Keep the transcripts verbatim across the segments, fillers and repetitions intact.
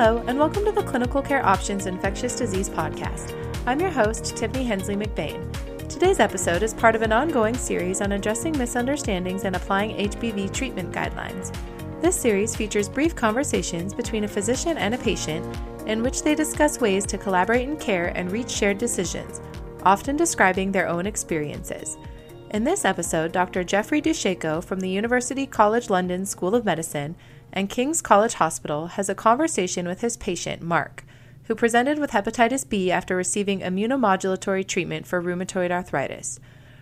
Hello, and welcome to the Clinical Care Options Infectious Disease Podcast. I'm your host, Tiffany Hensley-McBain. Today's episode is part of an ongoing series on addressing misunderstandings and applying H B V treatment guidelines. This series features brief conversations between a physician and a patient in which they discuss ways to collaborate in care and reach shared decisions, often describing their own experiences. In this episode, Doctor Geoffrey Dusheiko from the University College London School of Medicine and King's College Hospital has a conversation with his patient, Mark, who presented with hepatitis B after receiving immunomodulatory treatment for rheumatoid arthritis.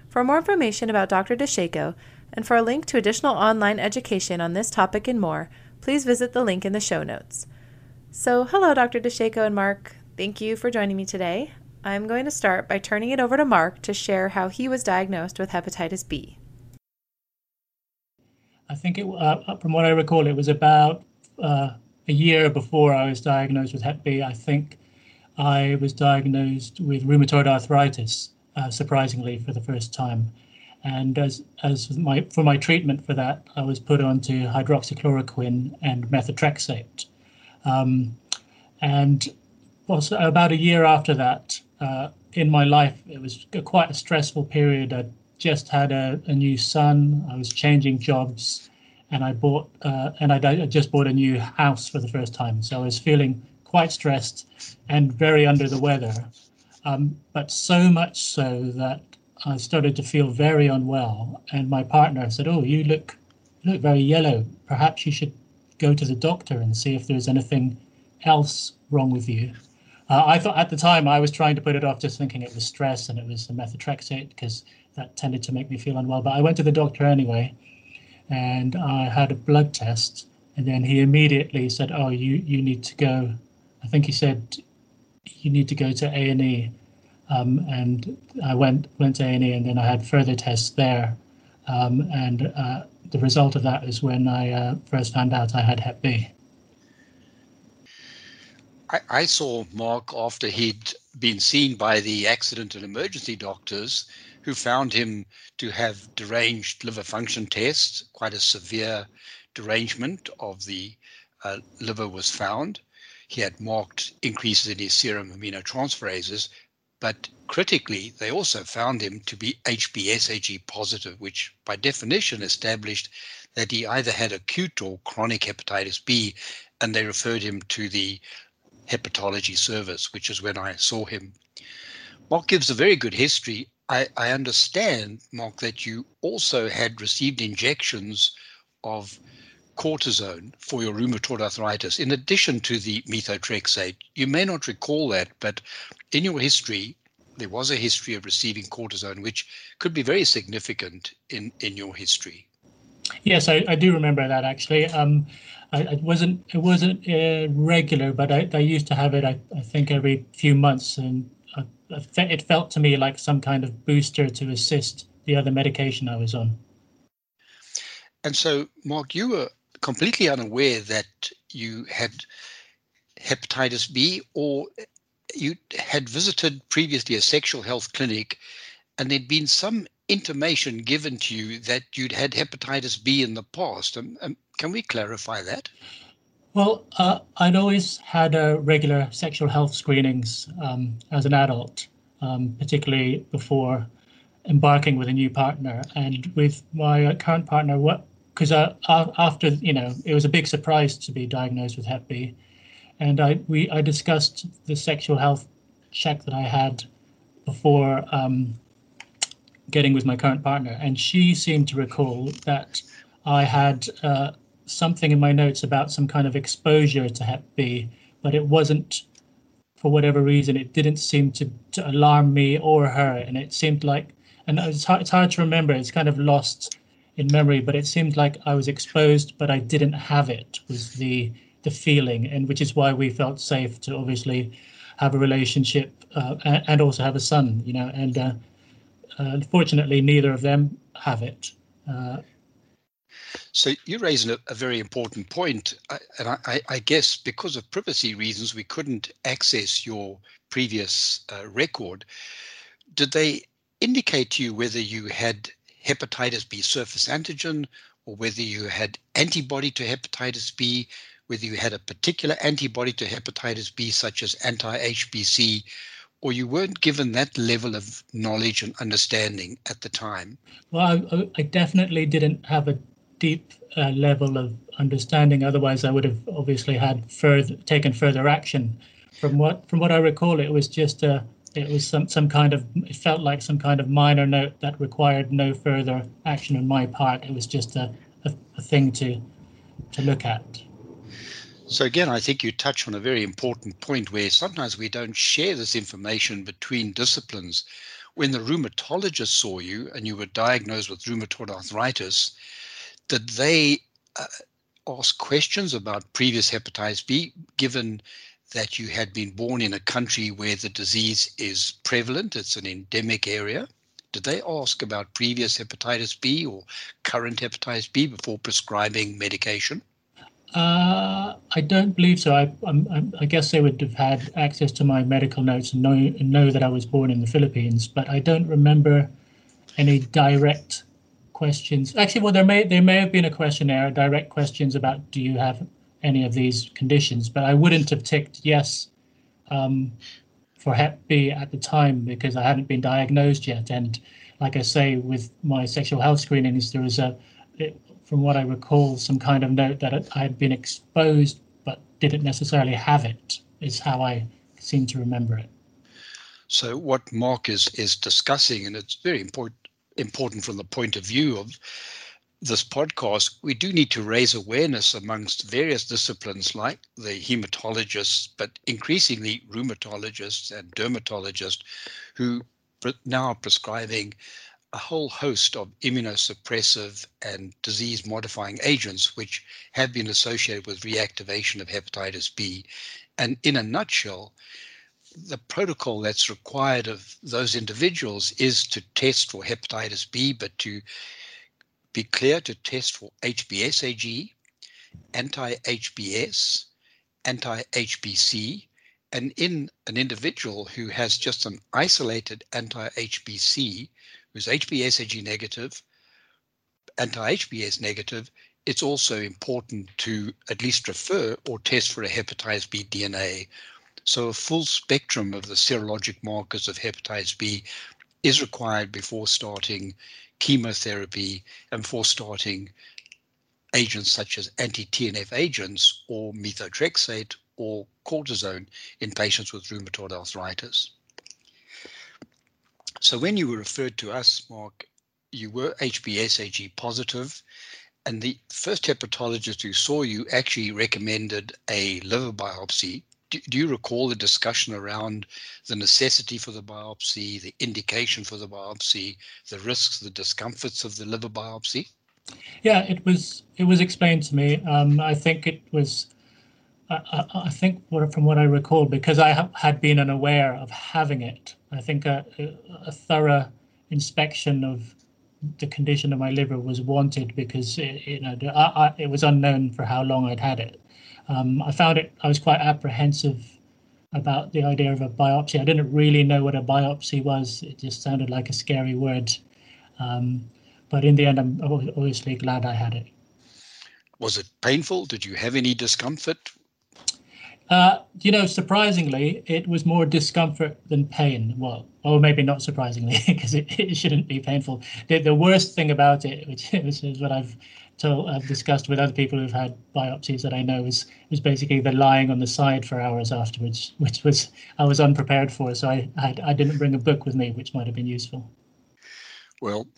For more information about Doctor Dusheiko and for a link to additional online education on this topic and more, please visit the link in the show notes. So, hello, Doctor Dusheiko and Mark. Thank you for joining me today. I'm going to start by turning it over to Mark to share how he was diagnosed with hepatitis B. I think, it, uh, from what I recall, it was about uh, a year before I was diagnosed with hep B. I think I was diagnosed with rheumatoid arthritis, uh, surprisingly, for the first time. And as as my for my treatment for that, I was put onto hydroxychloroquine and methotrexate. Um, and also about a year after that, uh, in my life, it was quite a stressful period. I'd just had a, a new son. I was changing jobs, and I bought uh, and I, I just bought a new house for the first time. So I was feeling quite stressed and very under the weather, um, but so much so that I started to feel very unwell. And my partner said, "Oh, you look you look very yellow. Perhaps you should go to the doctor and see if there's anything else wrong with you." Uh, I thought at the time I was trying to put it off, just thinking it was stress and it was the methotrexate because that tended to make me feel unwell. But I went to the doctor anyway, and I had a blood test. And then he immediately said, "Oh, you you need to go." I think he said, "You need to go to A and E." Um, and I went went to A and E, and then I had further tests there. Um, and uh, the result of that is when I uh, first found out I had hep B. I, I saw Mark after he'd been seen by the accident and emergency doctors, who found him to have deranged liver function tests. Quite a severe derangement of the uh, liver was found. He had marked increases in his serum aminotransferases, but critically, they also found him to be H B S H E positive, which by definition established that he either had acute or chronic hepatitis B, and they referred him to the hepatology service, which is when I saw him. Mark gives a very good history. I, I understand, Mark, that you also had received injections of cortisone for your rheumatoid arthritis, in addition to the methotrexate. You may not recall that, but in your history, there was a history of receiving cortisone, which could be very significant in, in your history. Yes, I, I do remember that, actually. Um, I, I wasn't, it wasn't uh, regular, but I, I used to have it, I, I think, every few months. And I, I fe- it felt to me like some kind of booster to assist the other medication I was on. And so, Mark, you were completely unaware that you had hepatitis B, or you had visited previously a sexual health clinic, and there'd been some intimation given to you that you'd had hepatitis B in the past. Um, um, can we clarify that? Well, uh, I'd always had uh, regular sexual health screenings um, as an adult, um, particularly before embarking with a new partner. And with my current partner, what because uh, after, you know, it was a big surprise to be diagnosed with hep B. And I, we, I discussed the sexual health check that I had before um, getting with my current partner, and she seemed to recall that I had uh, something in my notes about some kind of exposure to hep B, but it wasn't, for whatever reason, it didn't seem to, to alarm me or her, and it seemed like, and it's hard, it's hard to remember, it's kind of lost in memory, but it seemed like I was exposed, but I didn't have it, was the the feeling, and which is why we felt safe to obviously have a relationship uh, and also have a son, you know, and uh, Uh, fortunately, neither of them have it. Uh, so you raise a, a very important point, I, and I, I guess because of privacy reasons, we couldn't access your previous uh, record. Did they indicate to you whether you had hepatitis B surface antigen or whether you had antibody to hepatitis B, whether you had a particular antibody to hepatitis B, such as anti-H B C, or you weren't given that level of knowledge and understanding at the time? Well, I, I definitely didn't have a deep uh, level of understanding. Otherwise, I would have obviously had further taken further action. From what from what I recall, it was just a it was some, some kind of it felt like some kind of minor note that required no further action on my part. It was just a, a, a thing to to look at. So again, I think you touch on a very important point where sometimes we don't share this information between disciplines. When the rheumatologist saw you and you were diagnosed with rheumatoid arthritis, did they uh, ask questions about previous hepatitis B, given that you had been born in a country where the disease is prevalent, it's an endemic area? Did they ask about previous hepatitis B or current hepatitis B before prescribing medication? Uh, I don't believe so. I, I, I guess they would have had access to my medical notes and know, and know that I was born in the Philippines, but I don't remember any direct questions. Actually, well, there may there may have been a questionnaire, direct questions about do you have any of these conditions, but I wouldn't have ticked yes um, for Hep B at the time because I hadn't been diagnosed yet. And like I say, with my sexual health screenings, there was a it, from what I recall, some kind of note that I had been exposed but didn't necessarily have it, is how I seem to remember it. So what Mark is, is discussing, and it's very important, important from the point of view of this podcast, we do need to raise awareness amongst various disciplines like the hematologists, but increasingly rheumatologists and dermatologists who now are prescribing a whole host of immunosuppressive and disease-modifying agents which have been associated with reactivation of hepatitis B. And in a nutshell, the protocol that's required of those individuals is to test for hepatitis B, but to be clear, to test for H B S A G, anti-H B S, anti-H B C, and in an individual who has just an isolated anti-H B C, who's H B S A G negative, anti-H B S negative, it's also important to at least refer or test for a hepatitis B D N A. So a full spectrum of the serologic markers of hepatitis B is required before starting chemotherapy and before starting agents such as anti-T N F agents or methotrexate or cortisone in patients with rheumatoid arthritis. So when you were referred to us, Mark, you were H B S A G positive, and the first hepatologist who saw you actually recommended a liver biopsy. Do, do you recall the discussion around the necessity for the biopsy, the indication for the biopsy, the risks, the discomforts of the liver biopsy? Yeah, it was it was explained to me. Um, I think it was. I, I think from what I recall, because I ha- had been unaware of having it, I think a, a thorough inspection of the condition of my liver was wanted because it, you know, I, I, it was unknown for how long I'd had it. Um, I found it, I was quite apprehensive about the idea of a biopsy. I didn't really know what a biopsy was. It just sounded like a scary word. Um, but in the end, I'm obviously glad I had it. Was it painful? Did you have any discomfort? Uh, you know, surprisingly, it was more discomfort than pain. Well, or maybe not surprisingly, because it, it shouldn't be painful. The, the worst thing about it, which is what I've, told, I've discussed with other people who've had biopsies that I know, is was basically the lying on the side for hours afterwards, which was I was unprepared for. So I I, I didn't bring a book with me, which might have been useful. Well,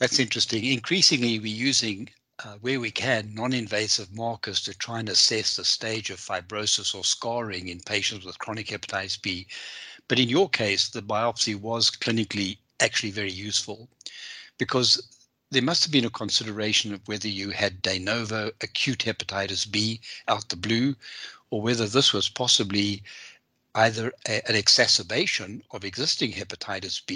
that's interesting. Increasingly, we're using Uh, where we can, non-invasive markers to try and assess the stage of fibrosis or scarring in patients with chronic hepatitis B. But in your case, the biopsy was clinically actually very useful because there must have been a consideration of whether you had de novo acute hepatitis B out the blue, or whether this was possibly either a, an exacerbation of existing hepatitis B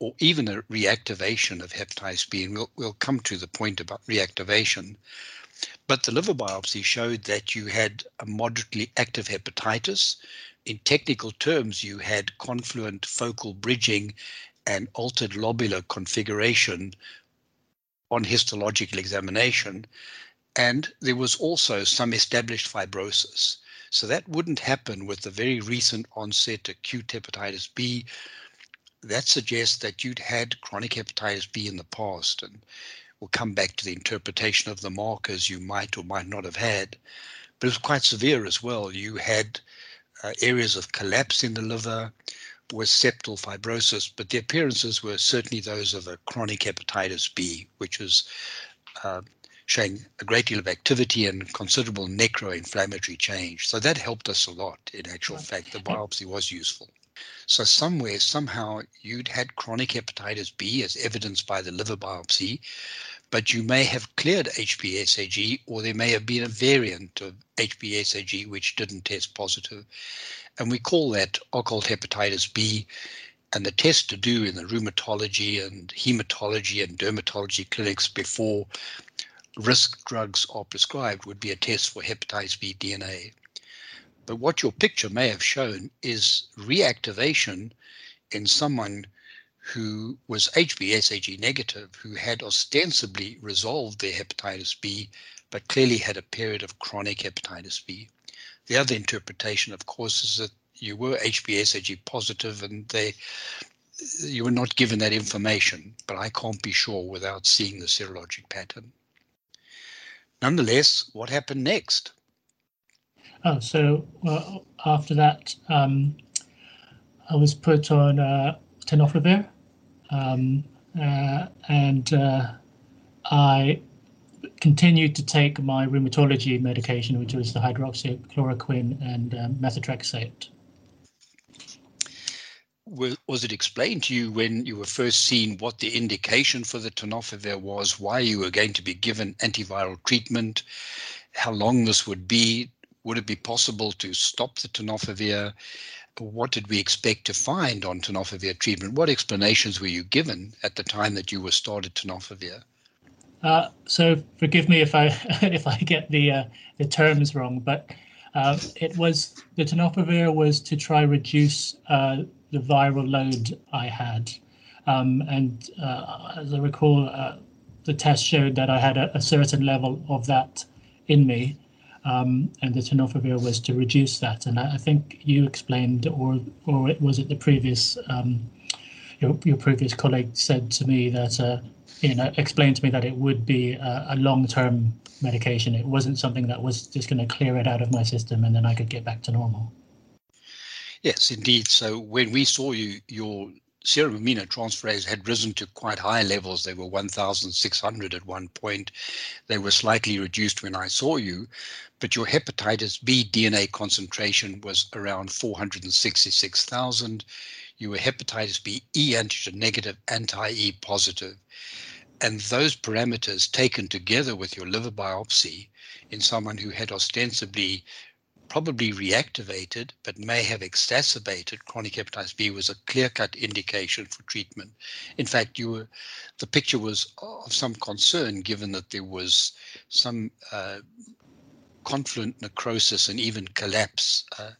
or even a reactivation of hepatitis B, and we'll, we'll come to the point about reactivation. But the liver biopsy showed that you had a moderately active hepatitis. In technical terms, you had confluent focal bridging and altered lobular configuration on histological examination, And there was also some established fibrosis. So that wouldn't happen with the very recent onset acute hepatitis B. That suggests that you'd had chronic hepatitis B in the past, and we'll come back to the interpretation of the markers you might or might not have had. But it was quite severe as well. You had uh, areas of collapse in the liver with septal fibrosis, but the appearances were certainly those of a chronic hepatitis B, which was uh, showing a great deal of activity and considerable necroinflammatory change. So that helped us a lot. In actual fact, the biopsy was useful. So somewhere, somehow, you'd had chronic hepatitis B as evidenced by the liver biopsy, but you may have cleared H B S A G, or there may have been a variant of H B S A G which didn't test positive. And we call that occult hepatitis B. And the test to do in the rheumatology and hematology and dermatology clinics before risk drugs are prescribed would be a test for hepatitis B D N A. But what your picture may have shown is reactivation in someone who was H B S A G negative, who had ostensibly resolved their hepatitis B, but clearly had a period of chronic hepatitis B. The other interpretation, of course, is that you were H B S A G positive and they you were not given that information, but I can't be sure without seeing the serologic pattern. Nonetheless, what happened next? Oh, so uh, after that, um, I was put on uh, tenofovir, um, uh, and uh, I continued to take my rheumatology medication, which was the hydroxychloroquine and um, methotrexate. Was it explained to you when you were first seen what the indication for the tenofovir was, why you were going to be given antiviral treatment, how long this would be? Would it be possible to stop the tenofovir? What did we expect to find on tenofovir treatment? What explanations were you given at the time that you were started tenofovir? Uh, so forgive me if I if I get the uh, the terms wrong, but uh, it was the tenofovir was to try reduce uh, the viral load I had, um, and uh, as I recall, uh, the test showed that I had a, a certain level of that in me. Um, and the tenofovir was to reduce that, and I, I think you explained, or or it was it the previous um, your, your previous colleague said to me that uh, you know explained to me that it would be a, a long-term medication. It wasn't something that was just going to clear it out of my system and then I could get back to normal. Yes, indeed. So when we saw you, your serum aminotransferase had risen to quite high levels. They were one thousand six hundred at one point. They were slightly reduced when I saw you, but your hepatitis B D N A concentration was around four hundred sixty-six thousand. You were hepatitis B E antigen negative, anti-E positive. And those parameters taken together with your liver biopsy in someone who had ostensibly probably reactivated, but may have exacerbated chronic hepatitis B was a clear-cut indication for treatment. In fact, you were, the picture was of some concern given that there was some uh, confluent necrosis and even collapse uh,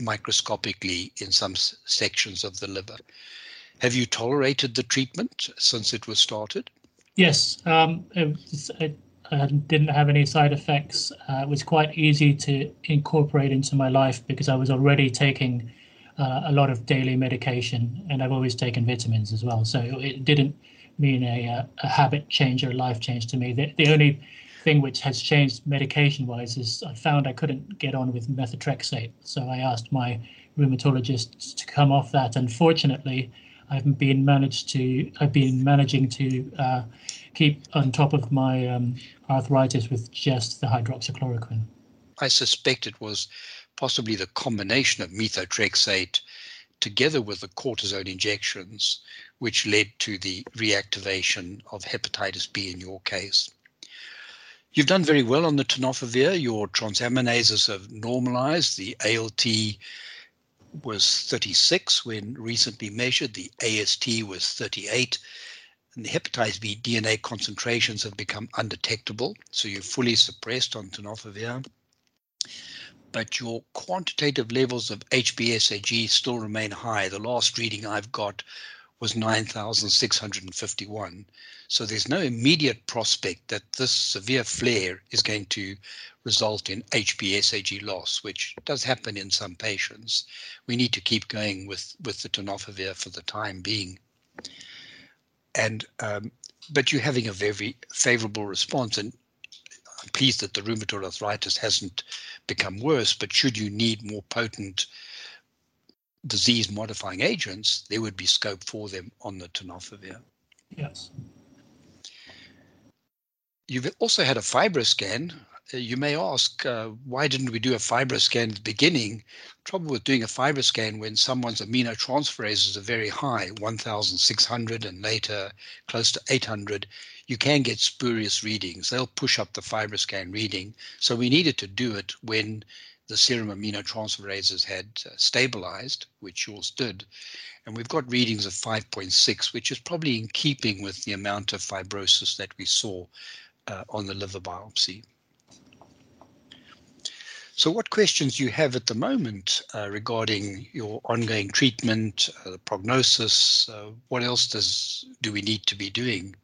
microscopically in some s- sections of the liver. Have you tolerated the treatment since it was started? Yes. Um, it was, it- I didn't have any side effects. Uh, it was quite easy to incorporate into my life because I was already taking uh, a lot of daily medication, and I've always taken vitamins as well. So it didn't mean a, a habit change or life change to me. The, the only thing which has changed medication-wise is I found I couldn't get on with methotrexate. So I asked my rheumatologist to come off that. Unfortunately, I've been managed to. I've been managing to uh, keep on top of my um, arthritis with just the hydroxychloroquine. I suspect it was possibly the combination of methotrexate together with the cortisone injections, which led to the reactivation of hepatitis B in your case. You've done very well on the tenofovir. Your transaminases have normalized. The A L T was thirty-six when recently measured, the A S T was thirty-eight, and the hepatitis B D N A concentrations have become undetectable, so you're fully suppressed on tenofovir. But your quantitative levels of H B S A G still remain high. The last reading I've got was nine thousand six hundred fifty-one. So there's no immediate prospect that this severe flare is going to result in H P S A G loss, which does happen in some patients. We need to keep going with, with the tenofovir for the time being. And um, but you're having a very favorable response, and I'm pleased that the rheumatoid arthritis hasn't become worse, but should you need more potent disease-modifying agents, there would be scope for them on the tenofovir. Yes. You've also had a fibroscan. You may ask, uh, why didn't we do a fibroscan at the beginning? Trouble with doing a fibroscan when someone's aminotransferases are very high, one thousand six hundred and later close to eight hundred, you can get spurious readings. They'll push up the fibroscan reading. So we needed to do it when the serum aminotransferases had uh, stabilized, which yours did. And we've got readings of five point six, which is probably in keeping with the amount of fibrosis that we saw uh, on the liver biopsy. So what questions you have at the moment uh, regarding your ongoing treatment, uh, the prognosis, uh, what else does do we need to be doing?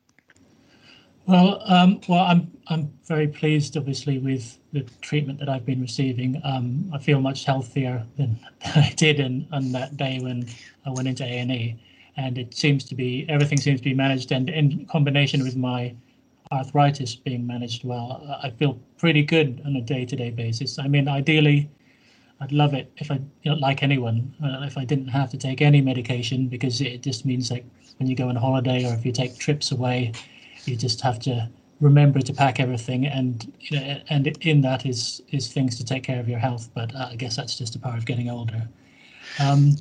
Well, um, well, I'm I'm very pleased, obviously, with the treatment that I've been receiving. Um, I feel much healthier than I did in, on that day when I went into A and E, and it seems to be everything seems to be managed. And in combination with my arthritis being managed well, I feel pretty good on a day-to-day basis. I mean, ideally, I'd love it if I, you know, like anyone, if I didn't have to take any medication, because it just means like when you go on holiday or if you take trips away, you just have to remember to pack everything, and you know, and in that is is things to take care of your health. But uh, I guess that's just a part of getting older. Um,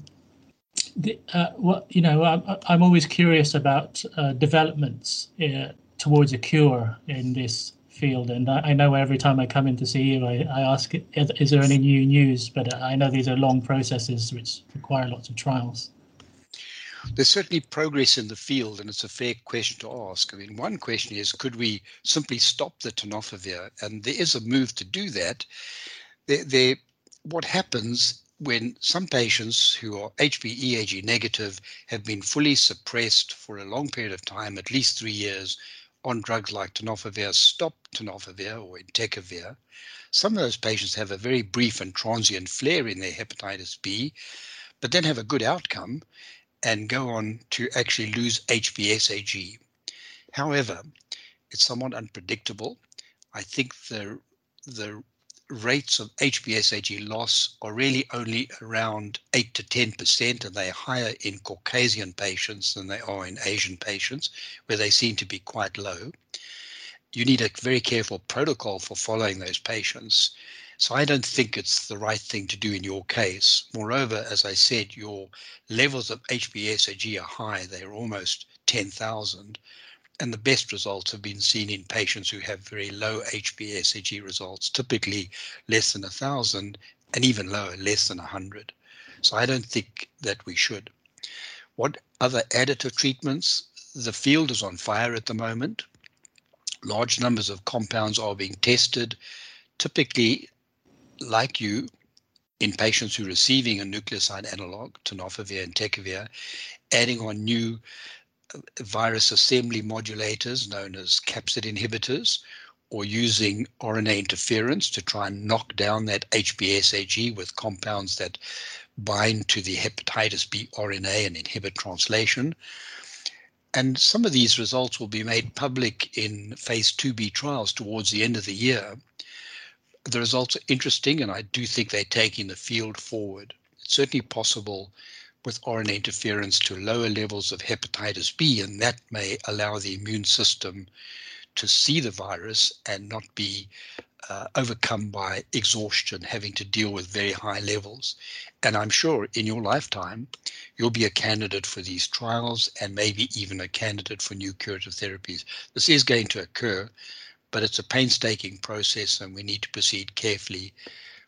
the, uh, what you know, I'm, I'm always curious about uh, developments uh, towards a cure in this field, and I, I know every time I come in to see you, I, I ask, is there any new news? But I know these are long processes which require lots of trials. There's certainly progress in the field, and it's a fair question to ask. I mean, one question is, could we simply stop the tenofovir? And there is a move to do that. There, there, what happens when some patients who are H P E A G negative have been fully suppressed for a long period of time, at least three years, on drugs like tenofovir, stop tenofovir or entecavir. Some of those patients have a very brief and transient flare in their hepatitis B, but then have a good outcome and go on to actually lose H P S A G. However, it's somewhat unpredictable. I think the, the rates of H P S A G loss are really only around eight to ten percent, and they're higher in Caucasian patients than they are in Asian patients, where they seem to be quite low. You need a very careful protocol for following those patients. So I don't think it's the right thing to do in your case. Moreover, as I said, your levels of H P S A G are high. They are almost ten thousand. And the best results have been seen in patients who have very low H P S A G results, typically less than one thousand and even lower, less than one hundred. So I don't think that we should. What other additive treatments? The field is on fire at the moment. Large numbers of compounds are being tested, typically like you, in patients who are receiving a nucleoside analog, tenofovir and entecavir, adding on new virus assembly modulators known as capsid inhibitors, or using R N A interference to try and knock down that H P S A G with compounds that bind to the hepatitis B R N A and inhibit translation. And some of these results will be made public in phase two B trials towards the end of the year. The results are interesting, and I do think they're taking the field forward. It's certainly possible with R N A interference to lower levels of hepatitis B, and that may allow the immune system to see the virus and not be uh, overcome by exhaustion, having to deal with very high levels. And I'm sure in your lifetime, you'll be a candidate for these trials and maybe even a candidate for new curative therapies. This is going to occur, but it's a painstaking process, and we need to proceed carefully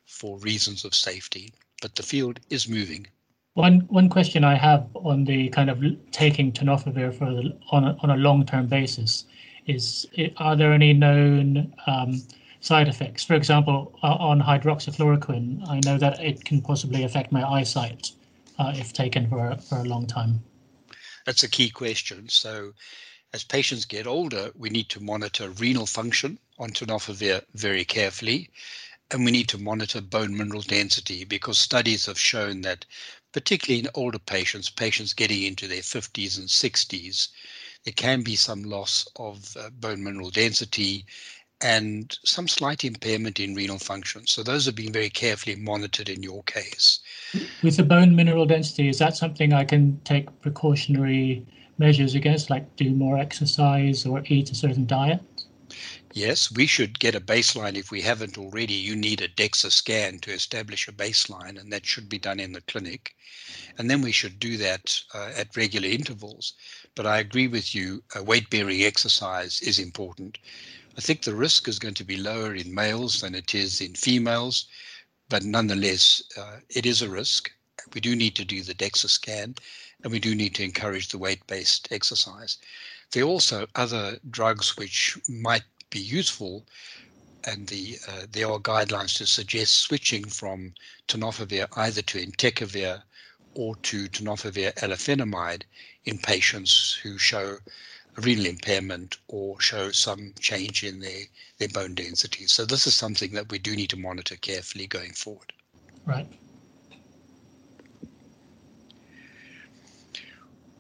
for reasons of safety. But the field is moving. One one question I have on the kind of taking tenofovir for the, on a, on a long-term basis is: are there any known um, side effects? For example, on hydroxychloroquine, I know that it can possibly affect my eyesight uh, if taken for for a long time. That's a key question. So as patients get older, we need to monitor renal function on tenofovir very carefully, and we need to monitor bone mineral density, because studies have shown that particularly in older patients, patients getting into their fifties and sixties, there can be some loss of uh, bone mineral density and some slight impairment in renal function. So those have been very carefully monitored in your case. With the bone mineral density, is that something I can take precautionary measures against, like do more exercise or eat a certain diet? Yes, we should get a baseline if we haven't already. You need a DEXA scan to establish a baseline, and that should be done in the clinic. And then we should do that uh, at regular intervals. But I agree with you, uh, weight-bearing exercise is important. I think the risk is going to be lower in males than it is in females, but nonetheless, uh, it is a risk. We do need to do the DEXA scan, and we do need to encourage the weight-based exercise. There are also other drugs which might be useful, and the uh, there are guidelines to suggest switching from tenofovir either to entecavir or to tenofovir alafenamide in patients who show renal impairment or show some change in their, their bone density. So this is something that we do need to monitor carefully going forward. Right.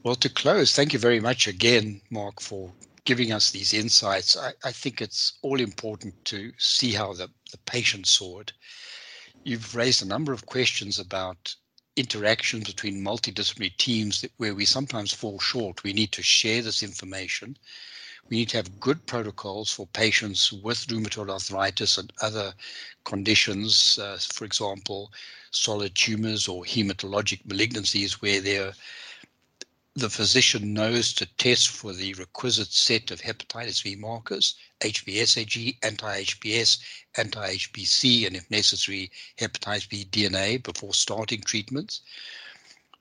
Well, to close, thank you very much again, Mark, for giving us these insights. I, I think it's all important to see how the, the patient saw it. You've raised a number of questions about interactions between multidisciplinary teams that, where we sometimes fall short. We need to share this information. We need to have good protocols for patients with rheumatoid arthritis and other conditions, uh, for example, solid tumors or hematologic malignancies, where there the physician knows to test for the requisite set of hepatitis V markers, H B S A G, anti-H B S, anti-H B C, and if necessary, hepatitis V D N A before starting treatments,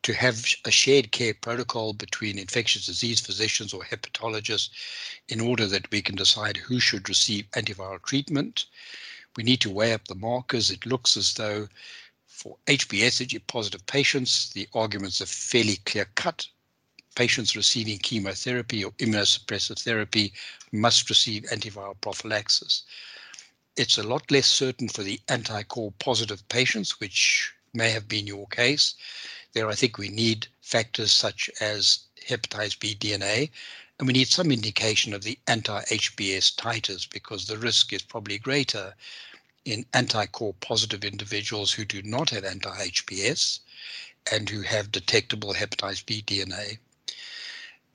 to have a shared care protocol between infectious disease physicians or hepatologists in order that we can decide who should receive antiviral treatment. We need to weigh up the markers. It looks as though for H B S A G positive patients, the arguments are fairly clear-cut. Patients receiving chemotherapy or immunosuppressive therapy must receive antiviral prophylaxis. It's a lot less certain for the anti-core positive patients, which may have been your case. There, I think we need factors such as hepatitis B D N A, and we need some indication of the anti-H B S titers, because the risk is probably greater in anti-core positive individuals who do not have anti-H B S and who have detectable hepatitis B D N A.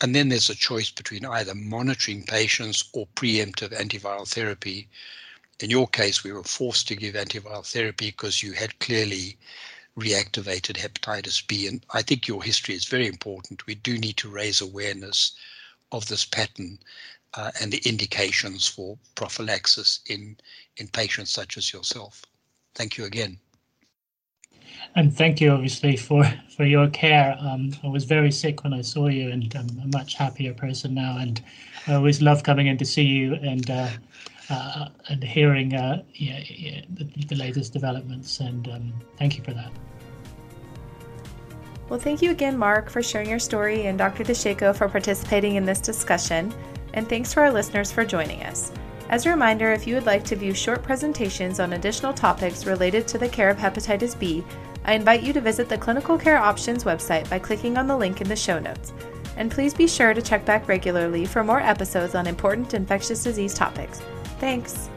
And then there's a choice between either monitoring patients or preemptive antiviral therapy. In your case, we were forced to give antiviral therapy because you had clearly reactivated hepatitis B. And I think your history is very important. We do need to raise awareness of this pattern uh, and the indications for prophylaxis in, in patients such as yourself. Thank you again. And thank you, obviously, for, for your care. Um, I was very sick when I saw you, and I'm a much happier person now. And I always love coming in to see you and uh, uh, and hearing uh, yeah, yeah, the, the latest developments. And um, thank you for that. Well, thank you again, Mark, for sharing your story, and Doctor Dusheiko for participating in this discussion. And thanks to our listeners for joining us. As a reminder, if you would like to view short presentations on additional topics related to the care of hepatitis B, I invite you to visit the Clinical Care Options website by clicking on the link in the show notes. And please be sure to check back regularly for more episodes on important infectious disease topics. Thanks!